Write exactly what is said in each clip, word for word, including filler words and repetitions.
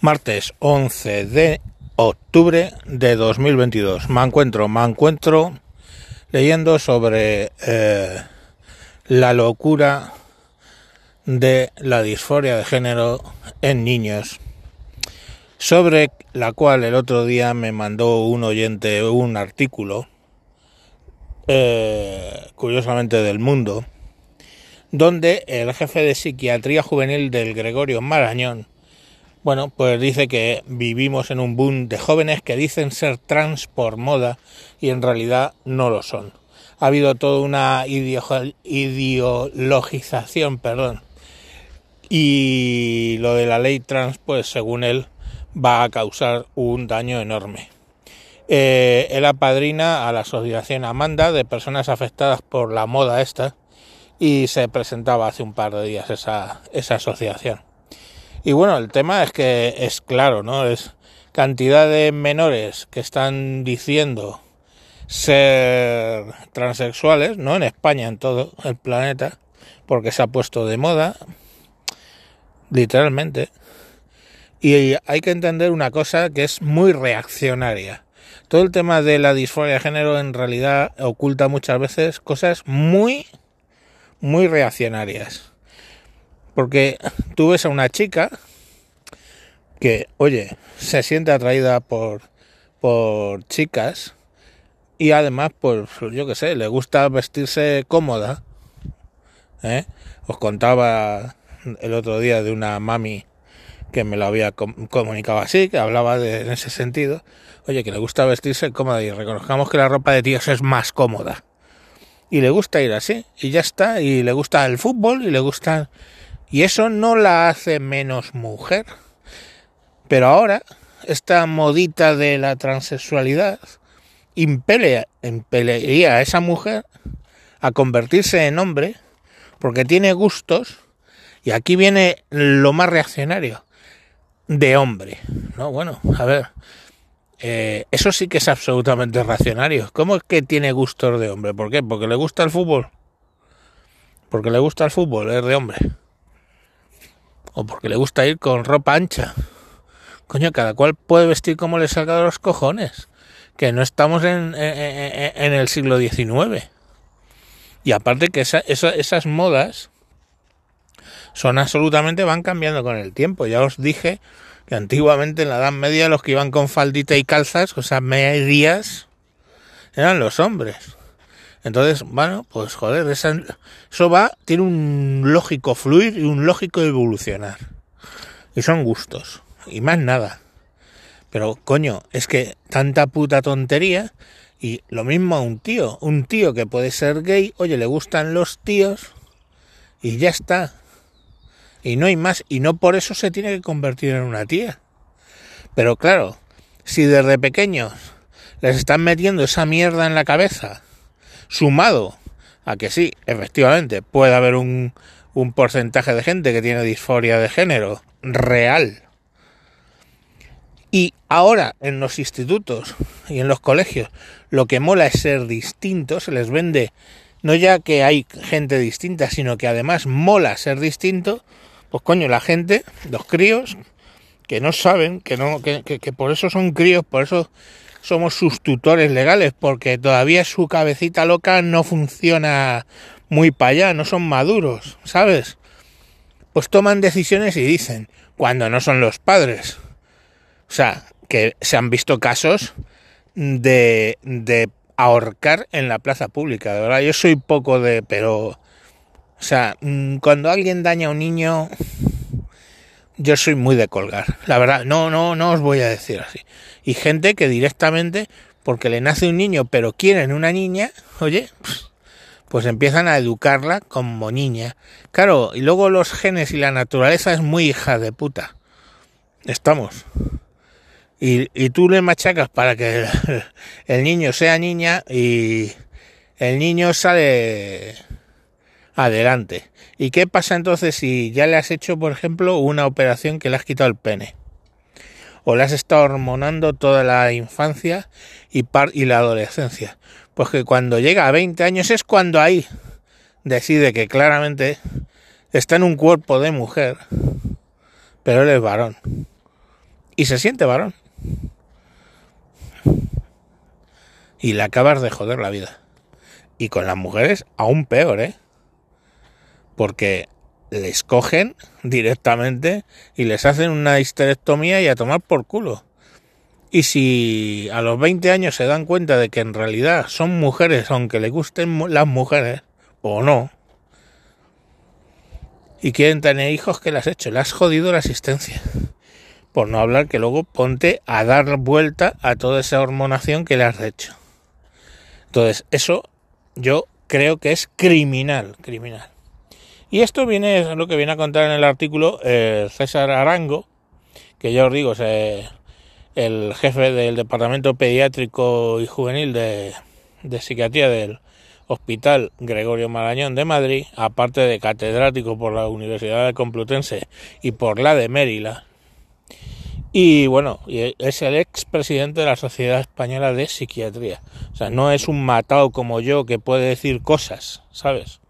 Martes once de octubre de dos mil veintidós. Me encuentro, me encuentro leyendo sobre eh, la locura de la disforia de género en niños, sobre la cual el otro día me mandó un oyente un artículo, eh, curiosamente del Mundo, donde el jefe de psiquiatría juvenil del Gregorio Marañón, bueno, pues dice que vivimos en un boom de jóvenes que dicen ser trans por moda y en realidad no lo son. Ha habido toda una ideologización, perdón, y lo de la ley trans, pues según él, va a causar un daño enorme. Eh, él apadrina a la asociación Amanda de personas afectadas por la moda esta y se presentaba hace un par de días esa, esa asociación. Y bueno, el tema es que es claro, ¿no? Es cantidad de menores que están diciendo ser transexuales, no en España, en todo el planeta, porque se ha puesto de moda, literalmente. Y hay que entender una cosa que es muy reaccionaria. Todo el tema de la disforia de género en realidad oculta muchas veces cosas muy, muy reaccionarias. Porque tú ves a una chica que, oye, se siente atraída por, por chicas y además, pues, yo qué sé, le gusta vestirse cómoda, ¿eh? Os contaba el otro día de una mami que me lo había comunicado así, que hablaba de, en ese sentido, oye, que le gusta vestirse cómoda y reconozcamos que la ropa de tíos es más cómoda. Y le gusta ir así, y ya está, y le gusta el fútbol, y le gusta... Y eso no la hace menos mujer. Pero ahora, esta modita de la transexualidad impele, impelería a esa mujer a convertirse en hombre porque tiene gustos, y aquí viene lo más reaccionario, de hombre. No, bueno, a ver, eh, eso sí que es absolutamente reaccionario. ¿Cómo es que tiene gustos de hombre? ¿Por qué? ¿Porque le gusta el fútbol? Porque le gusta el fútbol, es de hombre. O porque le gusta ir con ropa ancha. Coño, cada cual puede vestir como le salga de los cojones. Que no estamos en, en, en el siglo diecinueve. Y aparte que esa, esa, esas modas son absolutamente, van cambiando con el tiempo. Ya os dije que antiguamente en la Edad Media los que iban con faldita y calzas, o sea, medias, eran los hombres. Entonces, bueno, pues joder, esa, eso va, tiene un lógico fluir y un lógico evolucionar. Y son gustos, y más nada. Pero, coño, es que tanta puta tontería, y lo mismo a un tío. Un tío que puede ser gay, oye, le gustan los tíos, y ya está. Y no hay más, y no por eso se tiene que convertir en una tía. Pero claro, si desde pequeños les están metiendo esa mierda en la cabeza... Sumado a que sí, efectivamente, puede haber un, un porcentaje de gente que tiene disforia de género real. Y ahora en los institutos y en los colegios lo que mola es ser distinto, se les vende no ya que hay gente distinta, sino que además mola ser distinto, pues coño, la gente, los críos, que no saben, que, no, que, que, que por eso son críos, por eso... Somos sus tutores legales, porque todavía su cabecita loca no funciona muy para allá, no son maduros, ¿sabes? Pues toman decisiones y dicen, cuando no son los padres. O sea, que se han visto casos de, de ahorcar en la plaza pública, de verdad. Yo soy poco de... pero... O sea, cuando alguien daña a un niño... Yo soy muy de colgar, la verdad, no, no, no os voy a decir así. Y gente que directamente, porque le nace un niño pero quieren una niña, oye, pues empiezan a educarla como niña. Claro, y luego los genes y la naturaleza es muy hija de puta. Estamos. Y, y tú le machacas para que el, el niño sea niña y el niño sale... adelante. ¿Y qué pasa entonces si ya le has hecho, por ejemplo, una operación que le has quitado el pene? O le has estado hormonando toda la infancia y, par- y la adolescencia. Pues que cuando llega a veinte años es cuando ahí decide que claramente está en un cuerpo de mujer, pero él es varón. y se siente varón. Y le acabas de joder la vida. Y con las mujeres aún peor, ¿eh? Porque les cogen directamente y les hacen una histerectomía y a tomar por culo. Y si a los veinte años se dan cuenta de que en realidad son mujeres, aunque les gusten las mujeres, o no, y quieren tener hijos, ¿qué le has hecho? Le has jodido la existencia. Por no hablar que luego ponte a dar vuelta a toda esa hormonación que le has hecho. Entonces, eso yo creo que es criminal, criminal. Y esto viene, es lo que viene a contar en el artículo eh, César Arango, que ya os digo, es eh, el jefe del Departamento Pediátrico y Juvenil de, de Psiquiatría del Hospital Gregorio Marañón de Madrid, aparte de catedrático por la Universidad Complutense y por la de Mérida. Y bueno, es el expresidente de la Sociedad Española de Psiquiatría. O sea, no es un matao como yo que puede decir cosas, ¿sabes?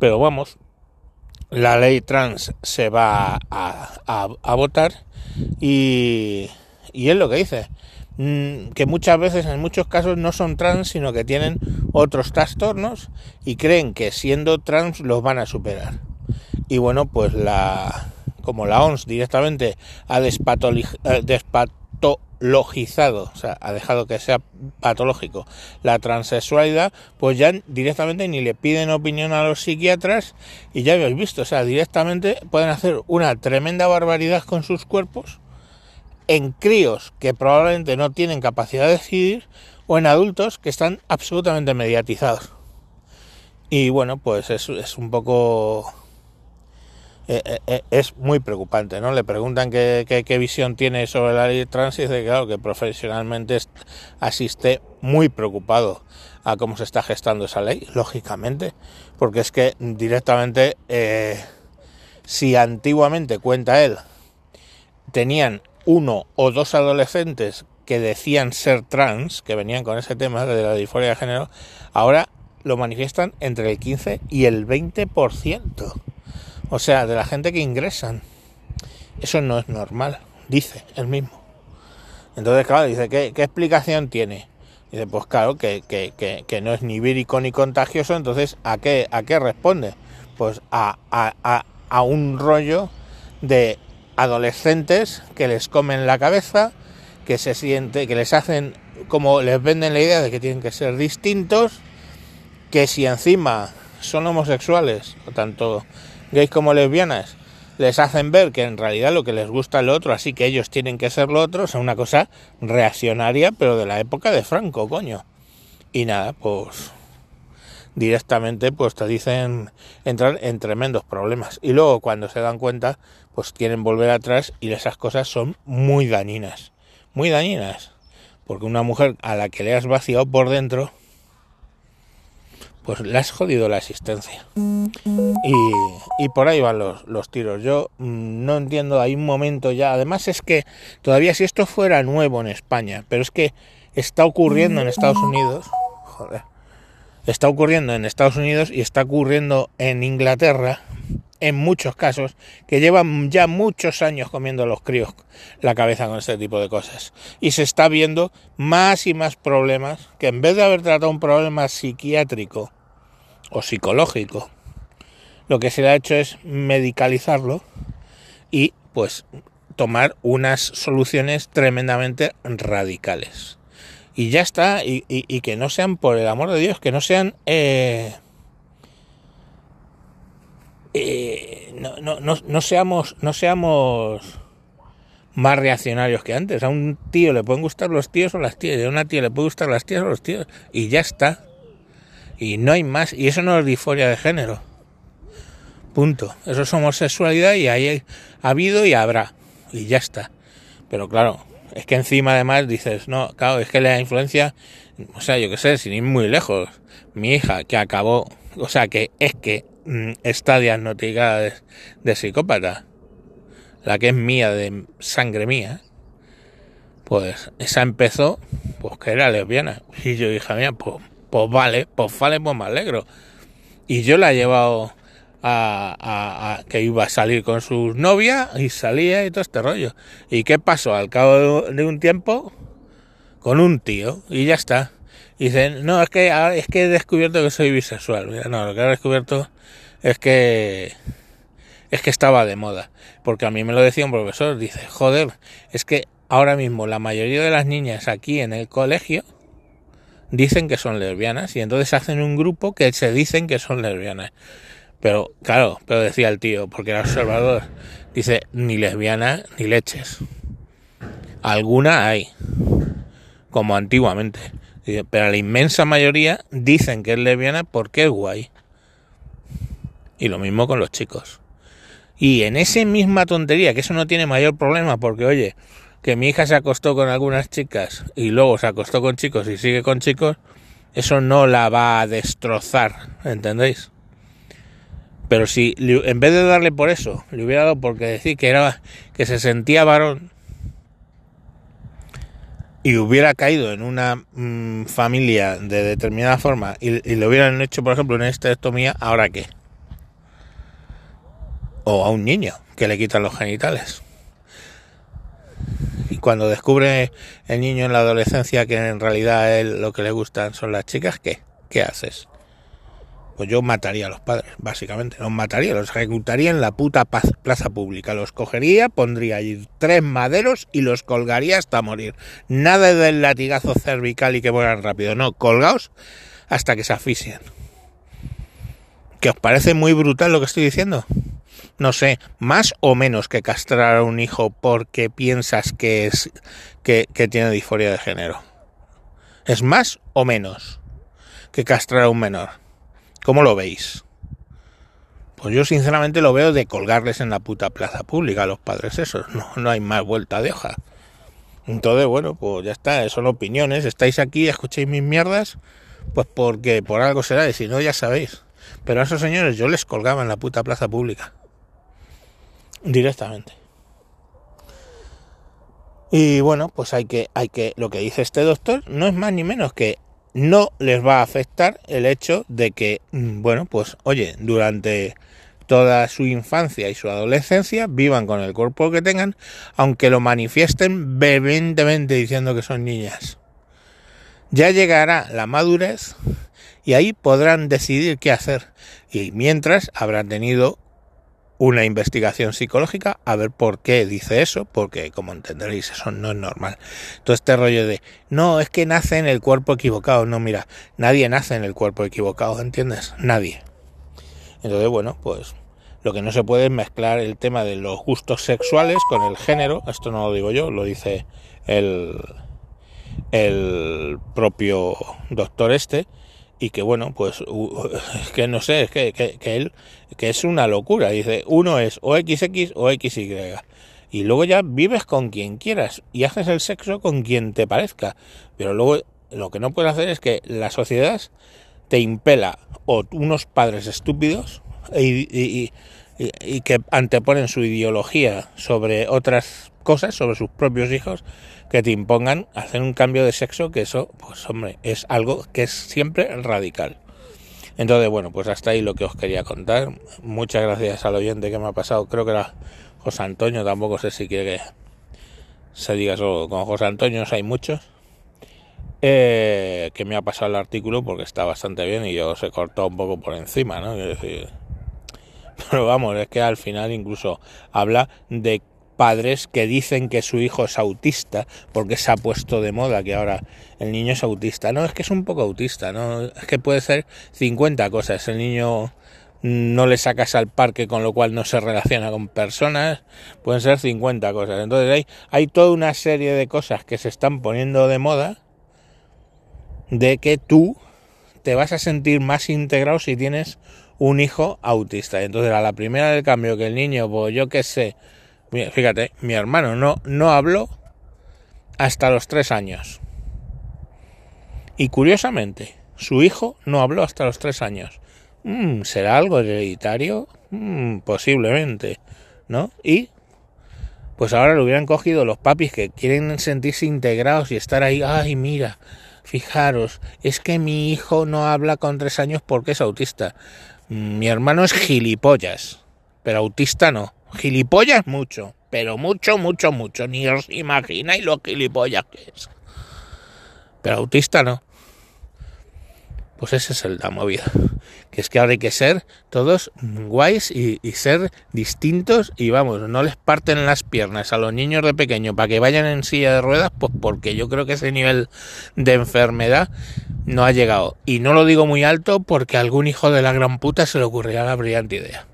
Pero vamos, la ley trans se va a, a, a votar y, y es lo que dice, que muchas veces, en muchos casos, no son trans, sino que tienen otros trastornos y creen que siendo trans los van a superar. Y bueno, pues la como la O M S directamente ha despatologizado, o sea, ha dejado que sea patológico la transexualidad, pues ya directamente ni le piden opinión a los psiquiatras y ya habéis visto, o sea, directamente pueden hacer una tremenda barbaridad con sus cuerpos en críos que probablemente no tienen capacidad de decidir o en adultos que están absolutamente mediatizados. Y bueno, pues es, es un poco... Eh, eh, es muy preocupante, ¿no? Le preguntan qué, qué, qué visión tiene sobre la ley trans y dice que, claro, que profesionalmente asiste muy preocupado a cómo se está gestando esa ley, lógicamente, porque es que directamente, eh, si antiguamente, cuenta él, tenían uno o dos adolescentes que decían ser trans, que venían con ese tema de la disforia de género, ahora lo manifiestan entre el quince y el veinte por ciento. O sea, de la gente que ingresan. Eso no es normal, dice él mismo. Entonces, claro, dice, ¿qué, qué explicación tiene? Dice, pues claro, que, que, que, que no es ni vírico ni contagioso, entonces, ¿a qué, a qué responde? Pues a, a, a, a un rollo de adolescentes que les comen la cabeza, que se siente, que les hacen, como les venden la idea de que tienen que ser distintos, que si encima son homosexuales, o tanto gays como lesbianas, les hacen ver que en realidad lo que les gusta es lo otro, así que ellos tienen que ser lo otro. O sea, una cosa reaccionaria, pero de la época de Franco, coño. Y nada, pues directamente pues te dicen entrar en tremendos problemas. Y luego cuando se dan cuenta, pues quieren volver atrás y esas cosas son muy dañinas. Muy dañinas. Porque una mujer a la que le has vaciado por dentro, pues le has jodido la existencia. Y, y por ahí van los, los tiros. Yo no entiendo, hay un momento ya... Además es que todavía si esto fuera nuevo en España, pero es que está ocurriendo en Estados Unidos... Joder. Está ocurriendo en Estados Unidos y está ocurriendo en Inglaterra, en muchos casos, que llevan ya muchos años comiendo a los críos la cabeza con este tipo de cosas. Y se está viendo más y más problemas, que en vez de haber tratado un problema psiquiátrico o psicológico, lo que se le ha hecho es medicalizarlo y pues tomar unas soluciones tremendamente radicales. Y ya está, y, y, y que no sean, por el amor de Dios, que no sean eh, eh, no, no, no, no seamos no seamos más reaccionarios que antes. A un tío le pueden gustar los tíos o las tías, y a una tía le pueden gustar las tías o los tíos, y ya está. Y no hay más, y eso no es disforia de género. Punto. Eso es homosexualidad y ahí ha habido y habrá. Y ya está. Pero claro, es que encima además dices, no, claro, es que la influencia, o sea, yo qué sé, sin ir muy lejos, mi hija que acabó, o sea, que es que mmm, está diagnosticada de, de psicópata, la que es mía, de sangre mía, pues esa empezó, pues que era lesbiana. Y yo, hija mía, pues, pues vale, pues vale, pues me alegro. Y yo la he llevado a, a, a que iba a salir con su novia y salía y todo este rollo. ¿Y qué pasó? Al cabo de un tiempo, con un tío, y ya está. Y dicen, no, es que, es que he descubierto que soy bisexual. Mira, no, lo que he descubierto es que... es que estaba de moda, porque a mí me lo decía un profesor, dice, joder, es que ahora mismo la mayoría de las niñas aquí en el colegio dicen que son lesbianas y entonces hacen un grupo que se dicen que son lesbianas. Pero, claro, pero decía el tío, porque era observador, dice, ni lesbianas ni leches. Alguna hay, como antiguamente, pero la inmensa mayoría dicen que es lesbiana porque es guay. Y lo mismo con los chicos. Y en esa misma tontería, que eso no tiene mayor problema, porque oye, que mi hija se acostó con algunas chicas y luego se acostó con chicos y sigue con chicos, eso no la va a destrozar, ¿entendéis? Pero si en vez de darle por eso, le hubiera dado porque decir que era que se sentía varón y hubiera caído en una mmm, familia de determinada forma y, y le hubieran hecho, por ejemplo, una histerectomía, ¿ahora qué? O a un niño que le quitan los genitales. Y cuando descubre el niño en la adolescencia que en realidad a él lo que le gustan son las chicas, ¿qué? ¿Qué haces? Pues yo mataría a los padres, básicamente. Los mataría, los ejecutaría en la puta plaza pública. Los cogería, pondría allí tres maderos y los colgaría hasta morir. Nada del latigazo cervical y que mueran rápido. No, colgaos hasta que se asfixien. ¿Qué os parece muy brutal lo que estoy diciendo? No sé, más o menos que castrar a un hijo porque piensas que es que, que tiene disforia de género. Es más o menos que castrar a un menor. ¿Cómo lo veis? Pues yo sinceramente lo veo de colgarles en la puta plaza pública a los padres esos. No, no hay más vuelta de hoja. Entonces, bueno, pues ya está, son opiniones. Estáis aquí, escucháis mis mierdas, pues porque por algo será, y si no ya sabéis. Pero a esos señores yo les colgaba en la puta plaza pública. Directamente. Y bueno, pues hay que, hay que, lo que dice este doctor no es más ni menos que no les va a afectar el hecho de que, bueno, pues oye, durante toda su infancia y su adolescencia vivan con el cuerpo que tengan, aunque lo manifiesten vehementemente diciendo que son niñas. Ya llegará la madurez y ahí podrán decidir qué hacer. Y mientras habrán tenido una investigación psicológica a ver por qué dice eso, porque como entenderéis eso no es normal. Todo este rollo de, no, es que nace en el cuerpo equivocado. No, mira, nadie nace en el cuerpo equivocado, ¿entiendes? Nadie. Entonces, bueno, pues lo que no se puede es mezclar el tema de los gustos sexuales con el género. Esto no lo digo yo, lo dice el, el propio doctor este. Y que bueno, pues que no sé, es que, que, que él, que es una locura, dice, uno es o equis equis o equis y griega, y luego ya vives con quien quieras y haces el sexo con quien te parezca, pero luego lo que no puedes hacer es que la sociedad te impela o unos padres estúpidos y, y, y, y que anteponen su ideología sobre otras cosas, sobre sus propios hijos, que te impongan hacer un cambio de sexo, que eso, pues hombre, es algo que es siempre radical. Entonces, bueno, pues hasta ahí lo que os quería contar. Muchas gracias al oyente que me ha pasado, creo que era José Antonio, tampoco sé si quiere que se diga eso, con José Antonio hay muchos, eh, que me ha pasado el artículo porque está bastante bien y yo se cortó un poco por encima, ¿no? Pero vamos, es que al final incluso habla de padres que dicen que su hijo es autista porque se ha puesto de moda que ahora el niño es autista. No, es que es un poco autista, no, es que puede ser cincuenta cosas. El niño no le sacas al parque, con lo cual no se relaciona con personas. Pueden ser cincuenta cosas. Entonces hay, hay toda una serie de cosas que se están poniendo de moda de que tú te vas a sentir más integrado si tienes un hijo autista. Entonces a la primera del cambio que el niño, pues yo qué sé, fíjate, mi hermano no, no habló hasta los tres años. Y curiosamente, su hijo no habló hasta los tres años. Mm, ¿será algo hereditario? Mm, posiblemente, ¿no? Y pues ahora lo hubieran cogido los papis que quieren sentirse integrados y estar ahí. Ay, mira, fijaros, es que mi hijo no habla con tres años porque es autista. Mi hermano es gilipollas, pero autista no. Gilipollas mucho, pero mucho, mucho, mucho. Ni os imagináis lo gilipollas que es. Pero autista no. Pues esa es la movida. Que es que ahora hay que ser todos guays y, y ser distintos. Y vamos, no les parten las piernas a los niños de pequeño para que vayan en silla de ruedas, pues porque yo creo que ese nivel de enfermedad no ha llegado. Y no lo digo muy alto porque a algún hijo de la gran puta se le ocurrirá la brillante idea.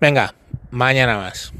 Venga, mañana más.